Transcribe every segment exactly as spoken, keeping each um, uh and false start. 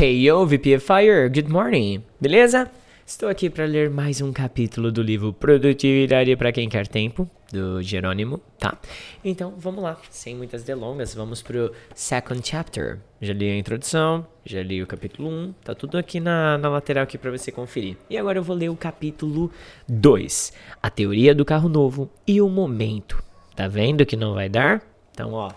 Hey yo, V P F I, good morning, beleza? Estou aqui para ler mais um capítulo do livro Produtividade para quem quer tempo, do Jerônimo, tá? Então, vamos lá, sem muitas delongas, vamos pro second chapter. Já li a introdução, já li o capítulo um, tá tudo aqui na, na lateral aqui para você conferir. E agora eu vou ler o capítulo dois, a teoria do carro novo e o momento. Tá vendo que não vai dar? Então, ó...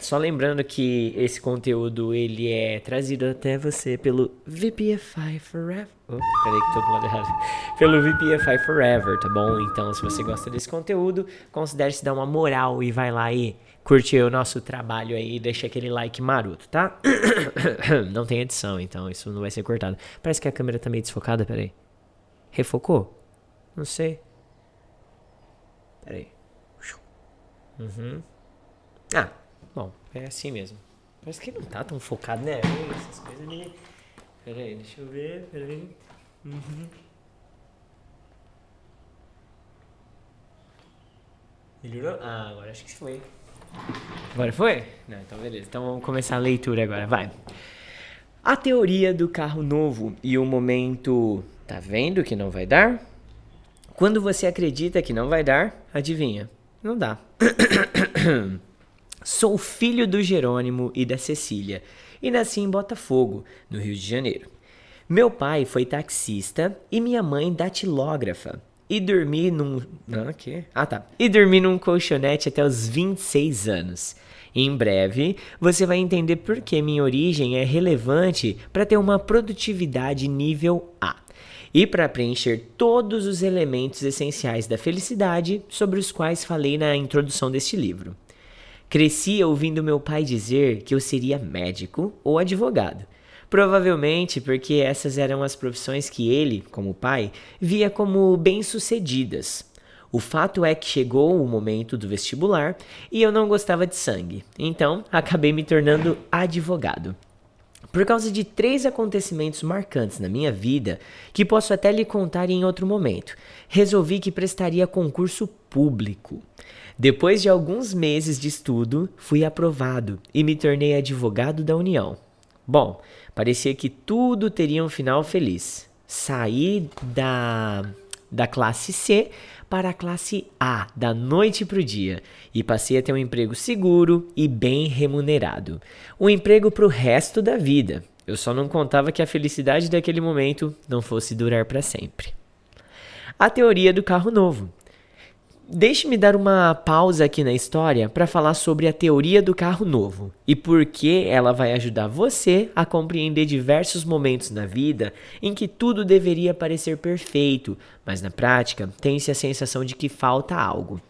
Só lembrando que esse conteúdo, ele é trazido até você pelo V P F I Forever. Oh, peraí que tô do lado errado. Pelo V P F I Forever, tá bom? Então, se você gosta desse conteúdo, considere se dar uma moral e vai lá e curte o nosso trabalho aí. Deixa aquele like maroto, tá? Não tem edição, então isso não vai ser cortado. Parece que a câmera tá meio desfocada, peraí. Refocou? Não sei. Peraí. Uhum. Ah. Bom, é assim mesmo. Parece que não tá tão focado, né? Essas coisas ali. Pera aí, deixa eu ver, pera aí. Uhum. Melhorou? Ah, agora acho que foi. Agora foi? Não, então beleza. Então vamos começar a leitura agora, vai. A teoria do carro novo e o momento... Tá vendo que não vai dar? Quando você acredita que não vai dar, adivinha? Não dá. Sou filho do Jerônimo e da Cecília e nasci em Botafogo, no Rio de Janeiro. Meu pai foi taxista e minha mãe datilógrafa e dormi num... Ah, que? Ah, tá. E dormi num colchonete até os vinte e seis anos. Em breve, você vai entender por que minha origem é relevante para ter uma produtividade nível A e para preencher todos os elementos essenciais da felicidade sobre os quais falei na introdução deste livro. Cresci ouvindo meu pai dizer que eu seria médico ou advogado, provavelmente porque essas eram as profissões que ele, como pai, via como bem-sucedidas. O fato é que chegou o momento do vestibular e eu não gostava de sangue, então acabei me tornando advogado. Por causa de três acontecimentos marcantes na minha vida, que posso até lhe contar em outro momento, resolvi que prestaria concurso público. Depois de alguns meses de estudo, fui aprovado e me tornei advogado da União. Bom, parecia que tudo teria um final feliz. Saí da, da classe C para a classe A, da noite para o dia, e passei a ter um emprego seguro e bem remunerado. Um emprego para o resto da vida. Eu só não contava que a felicidade daquele momento não fosse durar para sempre. A teoria do carro novo. Deixe-me dar uma pausa aqui na história para falar sobre a teoria do carro novo e por que ela vai ajudar você a compreender diversos momentos na vida em que tudo deveria parecer perfeito, mas na prática tem-se a sensação de que falta algo.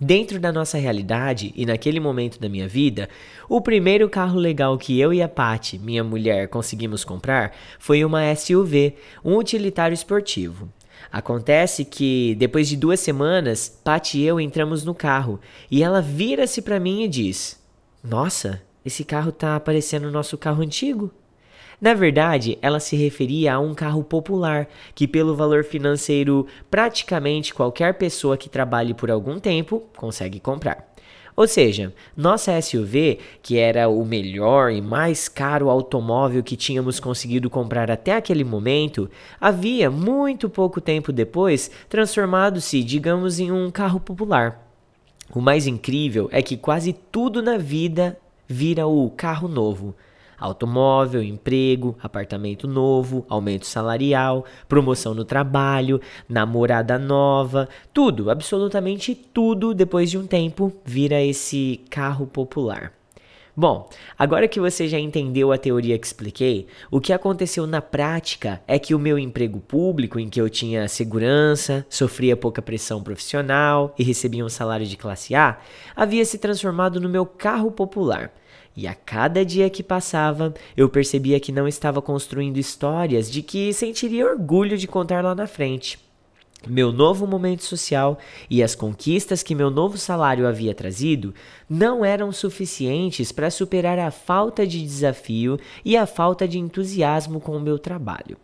Dentro da nossa realidade e naquele momento da minha vida, o primeiro carro legal que eu e a Pathy, minha mulher, conseguimos comprar foi uma S U V, um utilitário esportivo. Acontece que, depois de duas semanas, Pathy e eu entramos no carro e ela vira-se para mim e diz: "Nossa, esse carro tá parecendo o nosso carro antigo." Na verdade, ela se referia a um carro popular que, pelo valor financeiro, praticamente qualquer pessoa que trabalhe por algum tempo consegue comprar. Ou seja, nossa S U V, que era o melhor e mais caro automóvel que tínhamos conseguido comprar até aquele momento, havia muito pouco tempo depois transformado-se, digamos, em um carro popular. O mais incrível é que quase tudo na vida vira o carro novo. Automóvel, emprego, apartamento novo, aumento salarial, promoção no trabalho, namorada nova, tudo, absolutamente tudo, depois de um tempo, vira esse carro popular. Bom, agora que você já entendeu a teoria que expliquei, o que aconteceu na prática é que o meu emprego público, em que eu tinha segurança, sofria pouca pressão profissional e recebia um salário de classe A, havia se transformado no meu carro popular. E a cada dia que passava, eu percebia que não estava construindo histórias de que sentiria orgulho de contar lá na frente. Meu novo momento social e as conquistas que meu novo salário havia trazido não eram suficientes para superar a falta de desafio e a falta de entusiasmo com o meu trabalho.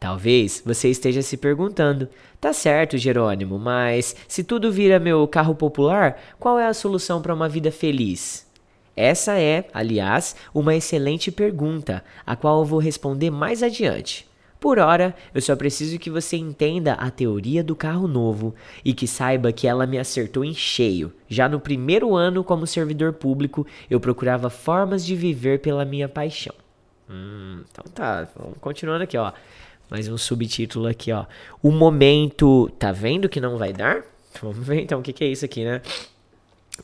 Talvez você esteja se perguntando: tá certo, Jerônimo, mas se tudo vira meu carro popular, qual é a solução para uma vida feliz? Essa é, aliás, uma excelente pergunta, a qual eu vou responder mais adiante. Por ora, eu só preciso que você entenda a teoria do carro novo e que saiba que ela me acertou em cheio. Já no primeiro ano como servidor público, eu procurava formas de viver pela minha paixão. Hum, então tá, vamos continuando aqui, ó. Mais um subtítulo aqui, ó. O momento, tá vendo que não vai dar? Vamos ver então o que, que é isso aqui, né?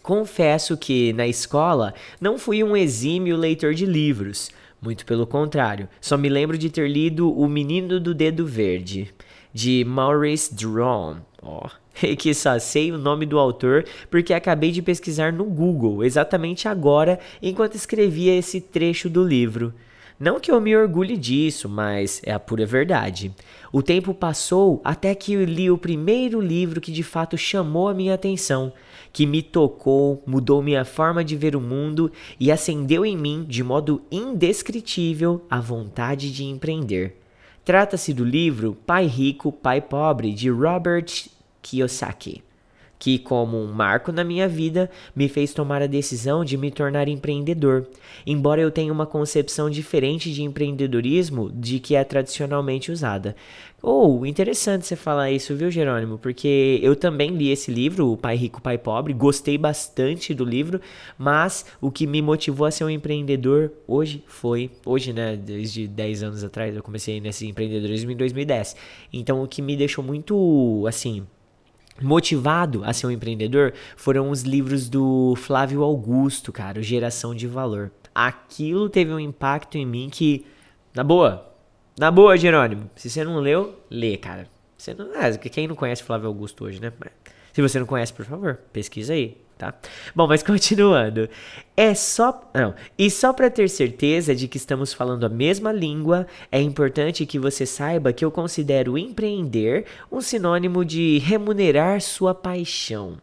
Confesso que, na escola, não fui um exímio leitor de livros. Muito pelo contrário, só me lembro de ter lido O Menino do Dedo Verde, de Maurice Druon, ó, e que só sei o nome do autor porque acabei de pesquisar no Google exatamente agora enquanto escrevia esse trecho do livro. Não que eu me orgulhe disso, mas é a pura verdade. O tempo passou até que eu li o primeiro livro que de fato chamou a minha atenção, que me tocou, mudou minha forma de ver o mundo e acendeu em mim, de modo indescritível, a vontade de empreender. Trata-se do livro Pai Rico, Pai Pobre, de Robert Kiyosaki, que, como um marco na minha vida, me fez tomar a decisão de me tornar empreendedor, embora eu tenha uma concepção diferente de empreendedorismo de que é tradicionalmente usada. Oh, interessante você falar isso, viu, Jerônimo? Porque eu também li esse livro, O Pai Rico, Pai Pobre, gostei bastante do livro, mas o que me motivou a ser um empreendedor hoje foi, hoje, né, desde dez anos atrás, eu comecei nesse empreendedorismo em dois mil e dez. Então, o que me deixou muito, assim... motivado a ser um empreendedor foram os livros do Flávio Augusto, cara, o Geração de Valor. Aquilo teve um impacto em mim que, na boa, na boa, Jerônimo, se você não leu, lê, cara. Você não, é, quem não conhece Flávio Augusto hoje, né? Se você não conhece, por favor, pesquisa aí, tá? Bom, mas continuando. É só, não, e só para ter certeza de que estamos falando a mesma língua, é importante que você saiba que eu considero empreender um sinônimo de remunerar sua paixão.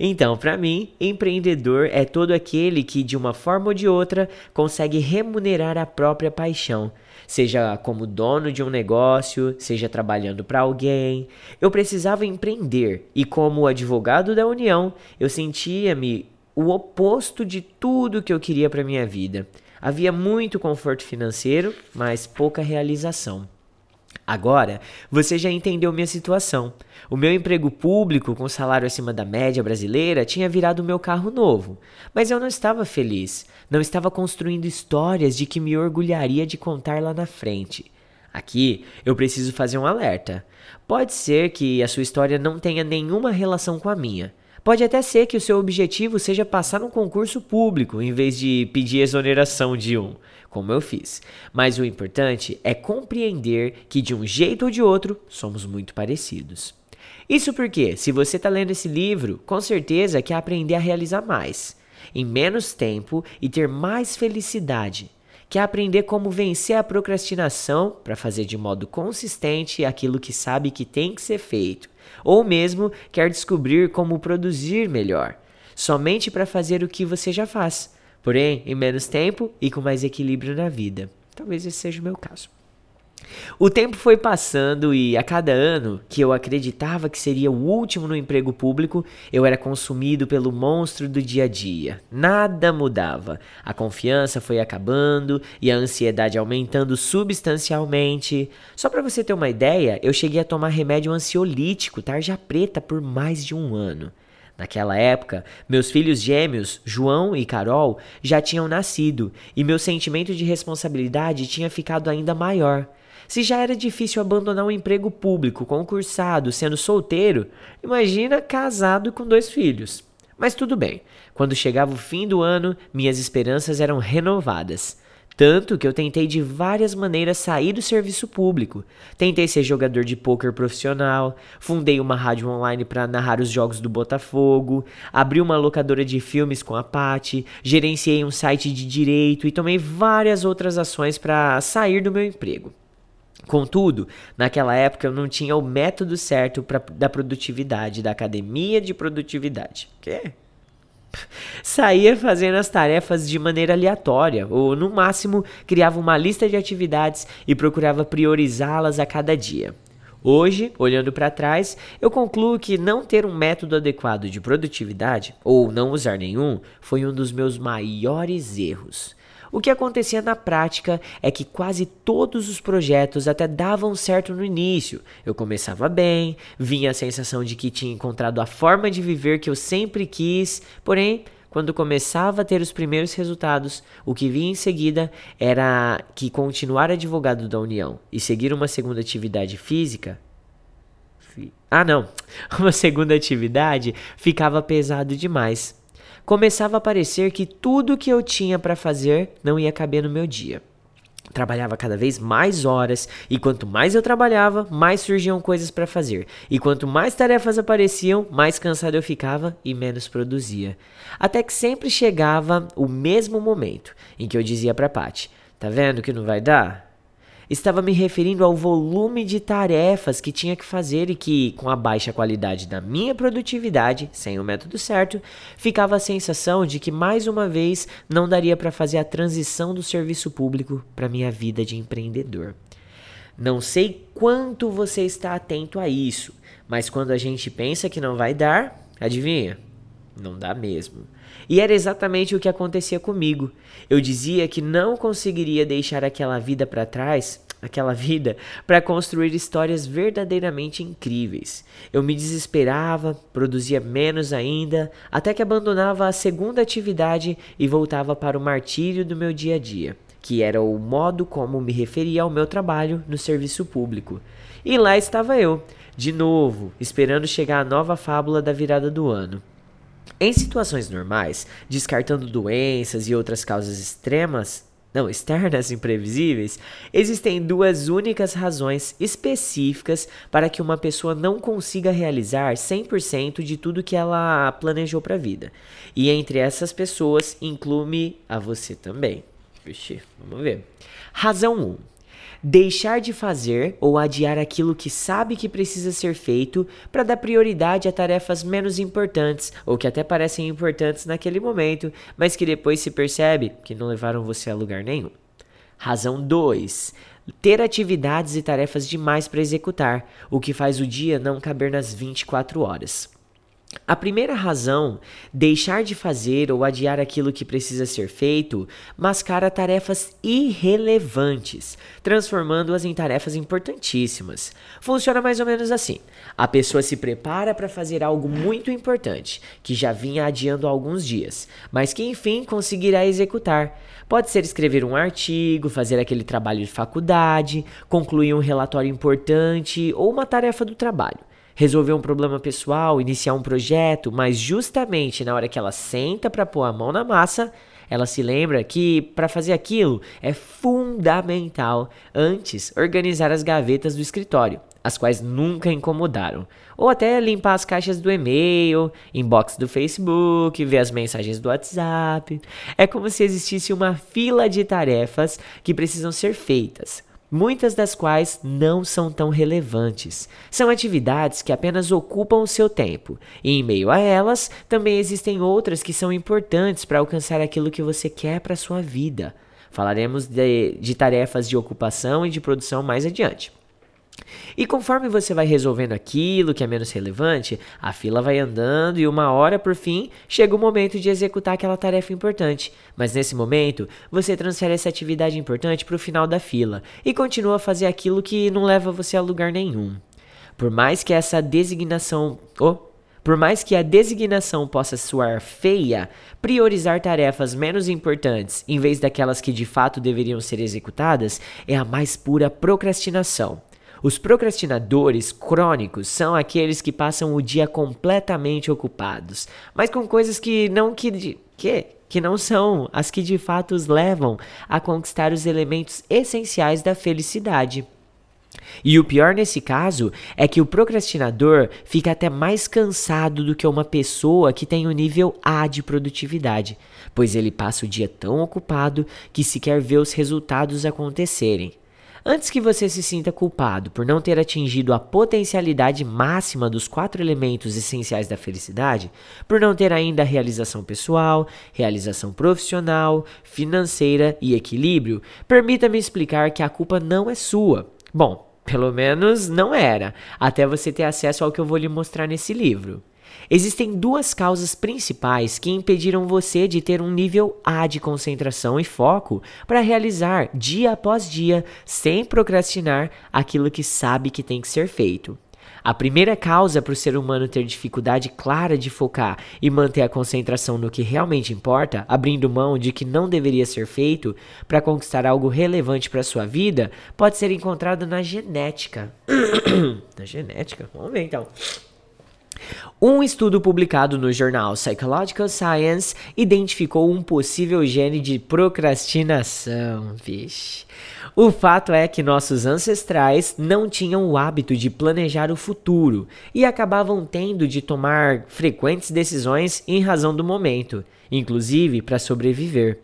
Então, para mim, empreendedor é todo aquele que, de uma forma ou de outra, consegue remunerar a própria paixão, seja como dono de um negócio, seja trabalhando para alguém. Eu precisava empreender e, como advogado da União, eu sentia-me o oposto de tudo que eu queria para minha vida. Havia muito conforto financeiro, mas pouca realização. Agora, você já entendeu minha situação. O meu emprego público, com salário acima da média brasileira, tinha virado meu carro novo. Mas eu não estava feliz. Não estava construindo histórias de que me orgulharia de contar lá na frente. Aqui, eu preciso fazer um alerta. Pode ser que a sua história não tenha nenhuma relação com a minha. Pode até ser que o seu objetivo seja passar num concurso público, em vez de pedir exoneração de um, como eu fiz. Mas o importante é compreender que, de um jeito ou de outro, somos muito parecidos. Isso porque, se você está lendo esse livro, com certeza quer aprender a realizar mais, em menos tempo e ter mais felicidade. Quer aprender como vencer a procrastinação para fazer de modo consistente aquilo que sabe que tem que ser feito. Ou mesmo quer descobrir como produzir melhor, somente para fazer o que você já faz, porém em menos tempo e com mais equilíbrio na vida. Talvez esse seja o meu caso. O tempo foi passando e a cada ano que eu acreditava que seria o último no emprego público, eu era consumido pelo monstro do dia a dia. Nada mudava. A confiança foi acabando e a ansiedade aumentando substancialmente. Só para você ter uma ideia, eu cheguei a tomar remédio ansiolítico, tarja preta, por mais de um ano. Naquela época, meus filhos gêmeos, João e Carol, já tinham nascido e meu sentimento de responsabilidade tinha ficado ainda maior. Se já era difícil abandonar um emprego público, concursado, sendo solteiro, imagina casado com dois filhos. Mas tudo bem, quando chegava o fim do ano, minhas esperanças eram renovadas. Tanto que eu tentei de várias maneiras sair do serviço público. Tentei ser jogador de pôquer profissional, fundei uma rádio online para narrar os jogos do Botafogo, abri uma locadora de filmes com a Pathy, gerenciei um site de direito e tomei várias outras ações para sair do meu emprego. Contudo, naquela época eu não tinha o método certo pra, da produtividade, da Academia de Produtividade. Que? Saía fazendo as tarefas de maneira aleatória, ou no máximo criava uma lista de atividades e procurava priorizá-las a cada dia. Hoje, olhando para trás, eu concluo que não ter um método adequado de produtividade, ou não usar nenhum, foi um dos meus maiores erros. O que acontecia na prática é que quase todos os projetos até davam certo no início. Eu começava bem, vinha a sensação de que tinha encontrado a forma de viver que eu sempre quis, porém, quando começava a ter os primeiros resultados, o que vinha em seguida era que continuar advogado da União e seguir uma segunda atividade física... Ah, não! Uma segunda atividade ficava pesado demais. Começava a parecer que tudo que eu tinha para fazer não ia caber no meu dia. Trabalhava cada vez mais horas, e quanto mais eu trabalhava, mais surgiam coisas para fazer. E quanto mais tarefas apareciam, mais cansado eu ficava e menos produzia. Até que sempre chegava o mesmo momento em que eu dizia para Pathy: "Tá vendo que não vai dar?" Estava me referindo ao volume de tarefas que tinha que fazer e que, com a baixa qualidade da minha produtividade, sem o método certo, ficava a sensação de que mais uma vez não daria para fazer a transição do serviço público para minha vida de empreendedor. Não sei quanto você está atento a isso, mas quando a gente pensa que não vai dar, adivinha? Não dá mesmo. E era exatamente o que acontecia comigo. Eu dizia que não conseguiria deixar aquela vida para trás, aquela vida, para construir histórias verdadeiramente incríveis. Eu me desesperava, produzia menos ainda, até que abandonava a segunda atividade e voltava para o martírio do meu dia a dia, que era o modo como me referia ao meu trabalho no serviço público. E lá estava eu, de novo, esperando chegar a nova fábula da virada do ano. Em situações normais, descartando doenças e outras causas extremas, não externas, imprevisíveis, existem duas únicas razões específicas para que uma pessoa não consiga realizar cem por cento de tudo que ela planejou para a vida. E entre essas pessoas, incluo-me a você também. Vixe, vamos ver. Razão um. Deixar de fazer ou adiar aquilo que sabe que precisa ser feito para dar prioridade a tarefas menos importantes ou que até parecem importantes naquele momento, mas que depois se percebe que não levaram você a lugar nenhum. Razão dois. Ter atividades e tarefas demais para executar, o que faz o dia não caber nas vinte e quatro horas. A primeira razão, deixar de fazer ou adiar aquilo que precisa ser feito, mascara tarefas irrelevantes, transformando-as em tarefas importantíssimas. Funciona mais ou menos assim: a pessoa se prepara para fazer algo muito importante, que já vinha adiando há alguns dias, mas que enfim conseguirá executar. Pode ser escrever um artigo, fazer aquele trabalho de faculdade, concluir um relatório importante ou uma tarefa do trabalho. Resolver um problema pessoal, iniciar um projeto, mas justamente na hora que ela senta para pôr a mão na massa, ela se lembra que para fazer aquilo é fundamental antes organizar as gavetas do escritório, as quais nunca incomodaram, ou até limpar as caixas do e-mail, inbox do Facebook, ver as mensagens do WhatsApp. É como se existisse uma fila de tarefas que precisam ser feitas, muitas das quais não são tão relevantes. São atividades que apenas ocupam o seu tempo, e em meio a elas, também existem outras que são importantes para alcançar aquilo que você quer para a sua vida. Falaremos de, de tarefas de ocupação e de produção mais adiante. E conforme você vai resolvendo aquilo que é menos relevante, a fila vai andando e uma hora, por fim, chega o momento de executar aquela tarefa importante. Mas nesse momento, você transfere essa atividade importante para o final da fila e continua a fazer aquilo que não leva você a lugar nenhum. Por mais que essa designação... Oh, por mais que a designação possa soar feia, priorizar tarefas menos importantes em vez daquelas que de fato deveriam ser executadas é a mais pura procrastinação. Os procrastinadores crônicos são aqueles que passam o dia completamente ocupados, mas com coisas que não, que, de, que, que não são as que de fato os levam a conquistar os elementos essenciais da felicidade. E o pior nesse caso é que o procrastinador fica até mais cansado do que uma pessoa que tem o nível A de produtividade, pois ele passa o dia tão ocupado que sequer vê os resultados acontecerem. Antes que você se sinta culpado por não ter atingido a potencialidade máxima dos quatro elementos essenciais da felicidade, por não ter ainda realização pessoal, realização profissional, financeira e equilíbrio, permita-me explicar que a culpa não é sua. Bom, Pelo menos não era, até você ter acesso ao que eu vou lhe mostrar nesse livro. Existem duas causas principais que impediram você de ter um nível A de concentração e foco para realizar dia após dia, sem procrastinar, aquilo que sabe que tem que ser feito. A primeira causa para o ser humano ter dificuldade clara de focar e manter a concentração no que realmente importa, abrindo mão de que não deveria ser feito para conquistar algo relevante para a sua vida, pode ser encontrada na genética. Na genética? Vamos ver então. Um estudo publicado no jornal Psychological Science identificou um possível gene de procrastinação. Vixe. O fato é que nossos ancestrais não tinham o hábito de planejar o futuro e acabavam tendo de tomar frequentes decisões em razão do momento, inclusive para sobreviver.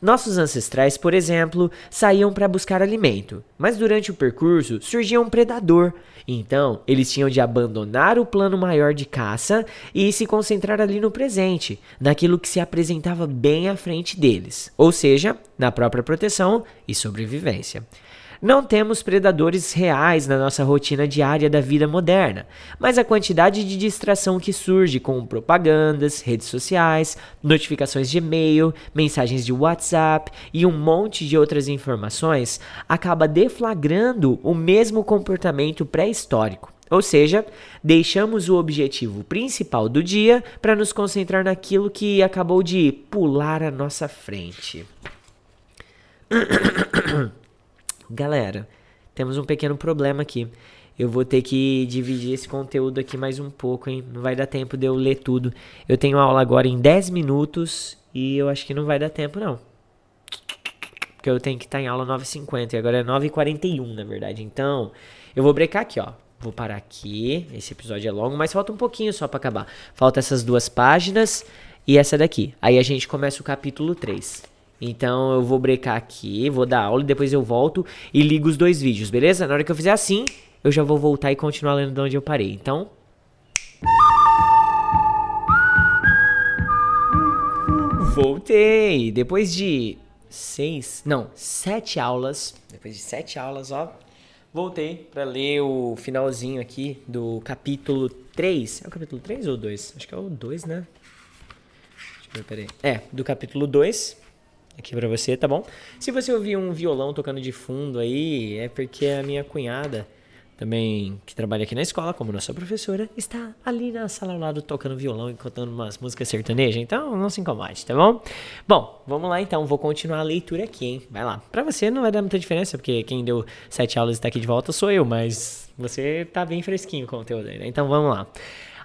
Nossos ancestrais, por exemplo, saíam para buscar alimento, mas durante o percurso surgia um predador. Então, eles tinham de abandonar o plano maior de caça e se concentrar ali no presente, naquilo que se apresentava bem à frente deles, ou seja, na própria proteção e sobrevivência. Não temos predadores reais na nossa rotina diária da vida moderna, mas a quantidade de distração que surge com propagandas, redes sociais, notificações de e-mail, mensagens de WhatsApp e um monte de outras informações acaba deflagrando o mesmo comportamento pré-histórico. Ou seja, deixamos o objetivo principal do dia para nos concentrar naquilo que acabou de pular à nossa frente. Galera, temos um pequeno problema aqui. Eu vou ter que dividir esse conteúdo aqui mais um pouco, hein? Não vai dar tempo de eu ler tudo. Eu tenho aula agora em dez minutos e eu acho que não vai dar tempo, não. Porque eu tenho que estar em aula nove e cinquenta e agora é nove e quarenta e um, na verdade. Então, eu vou brecar aqui, ó. Vou parar aqui. Esse episódio é longo, mas falta um pouquinho só pra acabar. Falta essas duas páginas e essa daqui. Aí a gente começa o capítulo três. Então eu vou brecar aqui, vou dar aula e depois eu volto e ligo os dois vídeos, beleza? Na hora que eu fizer assim, eu já vou voltar e continuar lendo de onde eu parei. Então... voltei! Depois de seis... Não, sete aulas. Depois de sete aulas, ó. Voltei pra ler o finalzinho aqui do capítulo três. É o capítulo três ou dois? Acho que é o dois, né? Deixa eu ver, peraí. É, do capítulo dois... aqui pra você, tá bom? Se você ouvir um violão tocando de fundo aí, é porque a minha cunhada, também que trabalha aqui na escola, como nossa professora, está ali na sala ao lado tocando violão e cantando umas músicas sertanejas, então não se incomode, tá bom? Bom, vamos lá então, vou continuar a leitura aqui, hein? Vai lá. Pra você não vai dar muita diferença, porque quem deu sete aulas e tá aqui de volta sou eu, mas você tá bem fresquinho com o conteúdo aí, né? Então vamos lá.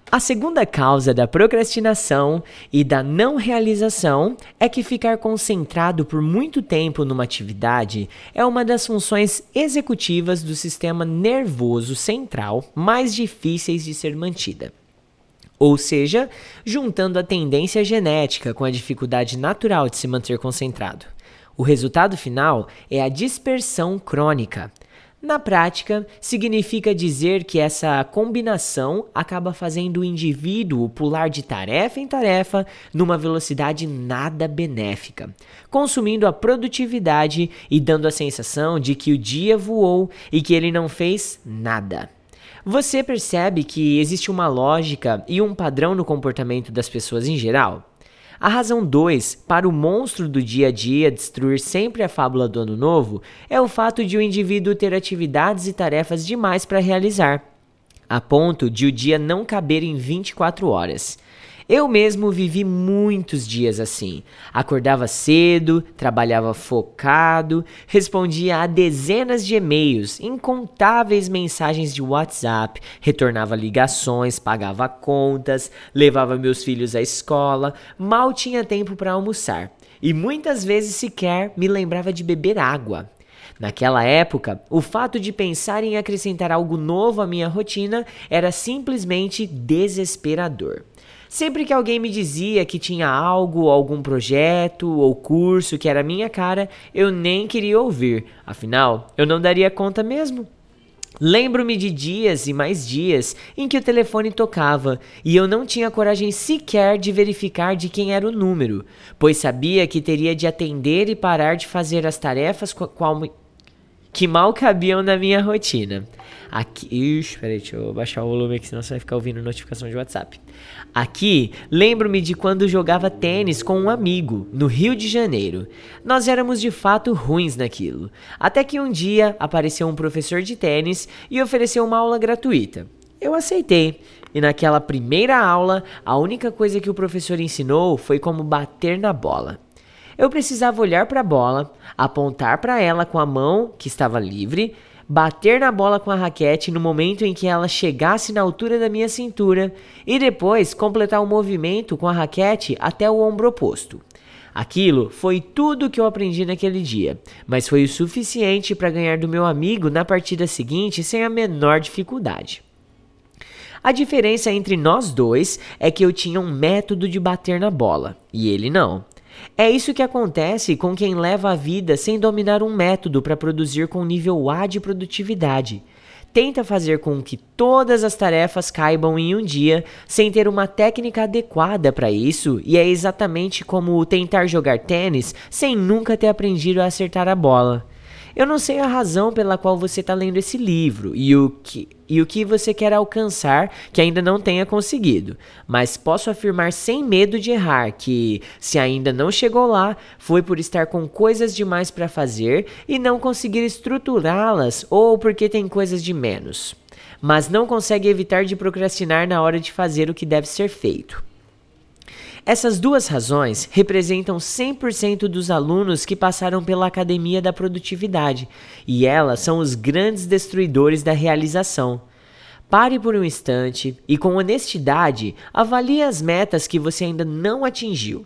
A segunda causa da procrastinação e da não realização é que ficar concentrado por muito tempo numa atividade é uma das funções executivas do sistema nervoso central mais difíceis de ser mantida. Ou seja, juntando a tendência genética com a dificuldade natural de se manter concentrado. O resultado final é a dispersão crônica. Na prática, significa dizer que essa combinação acaba fazendo o indivíduo pular de tarefa em tarefa numa velocidade nada benéfica, consumindo a produtividade e dando a sensação de que o dia voou e que ele não fez nada. Você percebe que existe uma lógica e um padrão no comportamento das pessoas em geral? A razão dois para o monstro do dia a dia destruir sempre a fábula do ano novo é o fato de o indivíduo ter atividades e tarefas demais para realizar, a ponto de o dia não caber em vinte e quatro horas. Eu mesmo vivi muitos dias assim. Acordava cedo, trabalhava focado, respondia a dezenas de e-mails, incontáveis mensagens de WhatsApp, retornava ligações, pagava contas, levava meus filhos à escola, mal tinha tempo para almoçar e muitas vezes sequer me lembrava de beber água. Naquela época, o fato de pensar em acrescentar algo novo à minha rotina era simplesmente desesperador. Sempre que alguém me dizia que tinha algo, algum projeto ou curso que era minha cara, eu nem queria ouvir. Afinal, eu não daria conta mesmo. Lembro-me de dias e mais dias em que o telefone tocava e eu não tinha coragem sequer de verificar de quem era o número, pois sabia que teria de atender e parar de fazer as tarefas com a... que mal cabiam na minha rotina. Aqui, ixi, peraí, deixa eu baixar o volume aqui, senão você vai ficar ouvindo notificação de WhatsApp. Aqui, lembro-me de quando jogava tênis com um amigo, no Rio de Janeiro. Nós éramos de fato ruins naquilo. Até que um dia apareceu um professor de tênis e ofereceu uma aula gratuita. Eu aceitei. E naquela primeira aula, a única coisa que o professor ensinou foi como bater na bola. Eu precisava olhar para a bola, apontar para ela com a mão, que estava livre, bater na bola com a raquete no momento em que ela chegasse na altura da minha cintura e depois completar o movimento com a raquete até o ombro oposto. Aquilo foi tudo o que eu aprendi naquele dia, mas foi o suficiente para ganhar do meu amigo na partida seguinte sem a menor dificuldade. A diferença entre nós dois é que eu tinha um método de bater na bola e ele não. É isso que acontece com quem leva a vida sem dominar um método para produzir com nível A de produtividade. Tenta fazer com que todas as tarefas caibam em um dia, sem ter uma técnica adequada para isso, e é exatamente como tentar jogar tênis sem nunca ter aprendido a acertar a bola. Eu não sei a razão pela qual você está lendo esse livro e o, que, e o que você quer alcançar que ainda não tenha conseguido, mas posso afirmar sem medo de errar que, se ainda não chegou lá, foi por estar com coisas demais para fazer e não conseguir estruturá-las ou porque tem coisas de menos, mas não consegue evitar de procrastinar na hora de fazer o que deve ser feito. Essas duas razões representam cem por cento dos alunos que passaram pela Academia da Produtividade, e elas são os grandes destruidores da realização. Pare por um instante e, com honestidade, avalie as metas que você ainda não atingiu,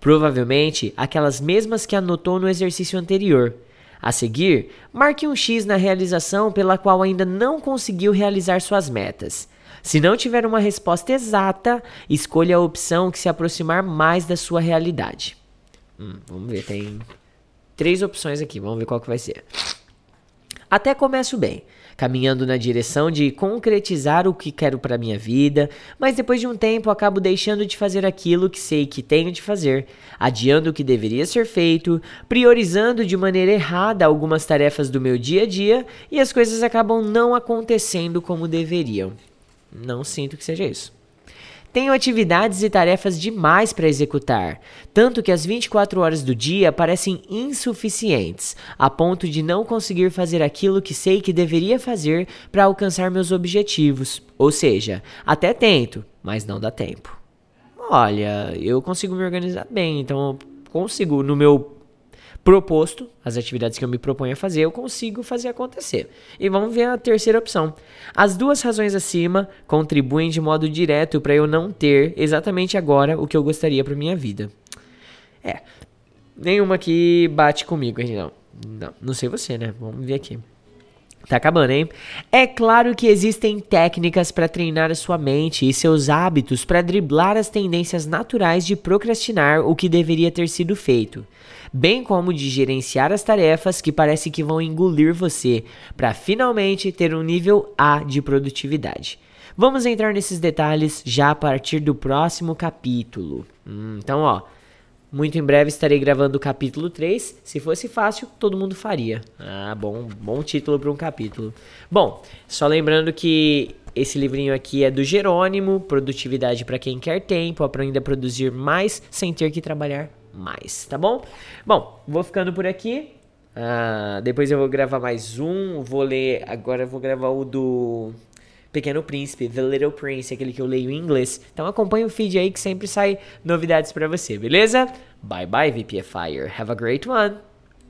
provavelmente aquelas mesmas que anotou no exercício anterior. A seguir, marque um X na realização pela qual ainda não conseguiu realizar suas metas. Se não tiver uma resposta exata, escolha a opção que se aproximar mais da sua realidade. Hum, vamos ver, tem três opções aqui, vamos ver qual que vai ser. Até começo bem, caminhando na direção de concretizar o que quero para minha vida, mas depois de um tempo acabo deixando de fazer aquilo que sei que tenho de fazer, adiando o que deveria ser feito, priorizando de maneira errada algumas tarefas do meu dia a dia e as coisas acabam não acontecendo como deveriam. Não sinto que seja isso. Tenho atividades e tarefas demais para executar, tanto que as vinte e quatro horas do dia parecem insuficientes, a ponto de não conseguir fazer aquilo que sei que deveria fazer para alcançar meus objetivos. Ou seja, até tento, mas não dá tempo. Olha, eu consigo me organizar bem, então eu consigo, no meu proposto, as atividades que eu me proponho a fazer, eu consigo fazer acontecer. E vamos ver a terceira opção. As duas razões acima contribuem de modo direto para eu não ter exatamente agora o que eu gostaria para minha vida. É, nenhuma aqui bate comigo, não. Não, não sei você, né? Vamos ver aqui. Tá acabando, hein? É claro que existem técnicas para treinar a sua mente e seus hábitos para driblar as tendências naturais de procrastinar o que deveria ter sido feito, bem como de gerenciar as tarefas que parece que vão engolir você para finalmente ter um nível A de produtividade. Vamos entrar nesses detalhes já a partir do próximo capítulo. Hum, então, ó, muito em breve estarei gravando o capítulo três. Se fosse fácil, todo mundo faria. Ah, bom, bom título para um capítulo. Bom, só lembrando que esse livrinho aqui é do Jerônimo, Produtividade para quem quer tempo, aprenda a produzir mais sem ter que trabalhar mais, tá bom? Bom, vou ficando por aqui. Ah, depois eu vou gravar mais um, vou ler, agora eu vou gravar o do Pequeno Príncipe, The Little Prince, aquele que eu leio em inglês. Então acompanha o feed aí que sempre sai novidades pra você, beleza? Bye bye, V P F I. Have a great one!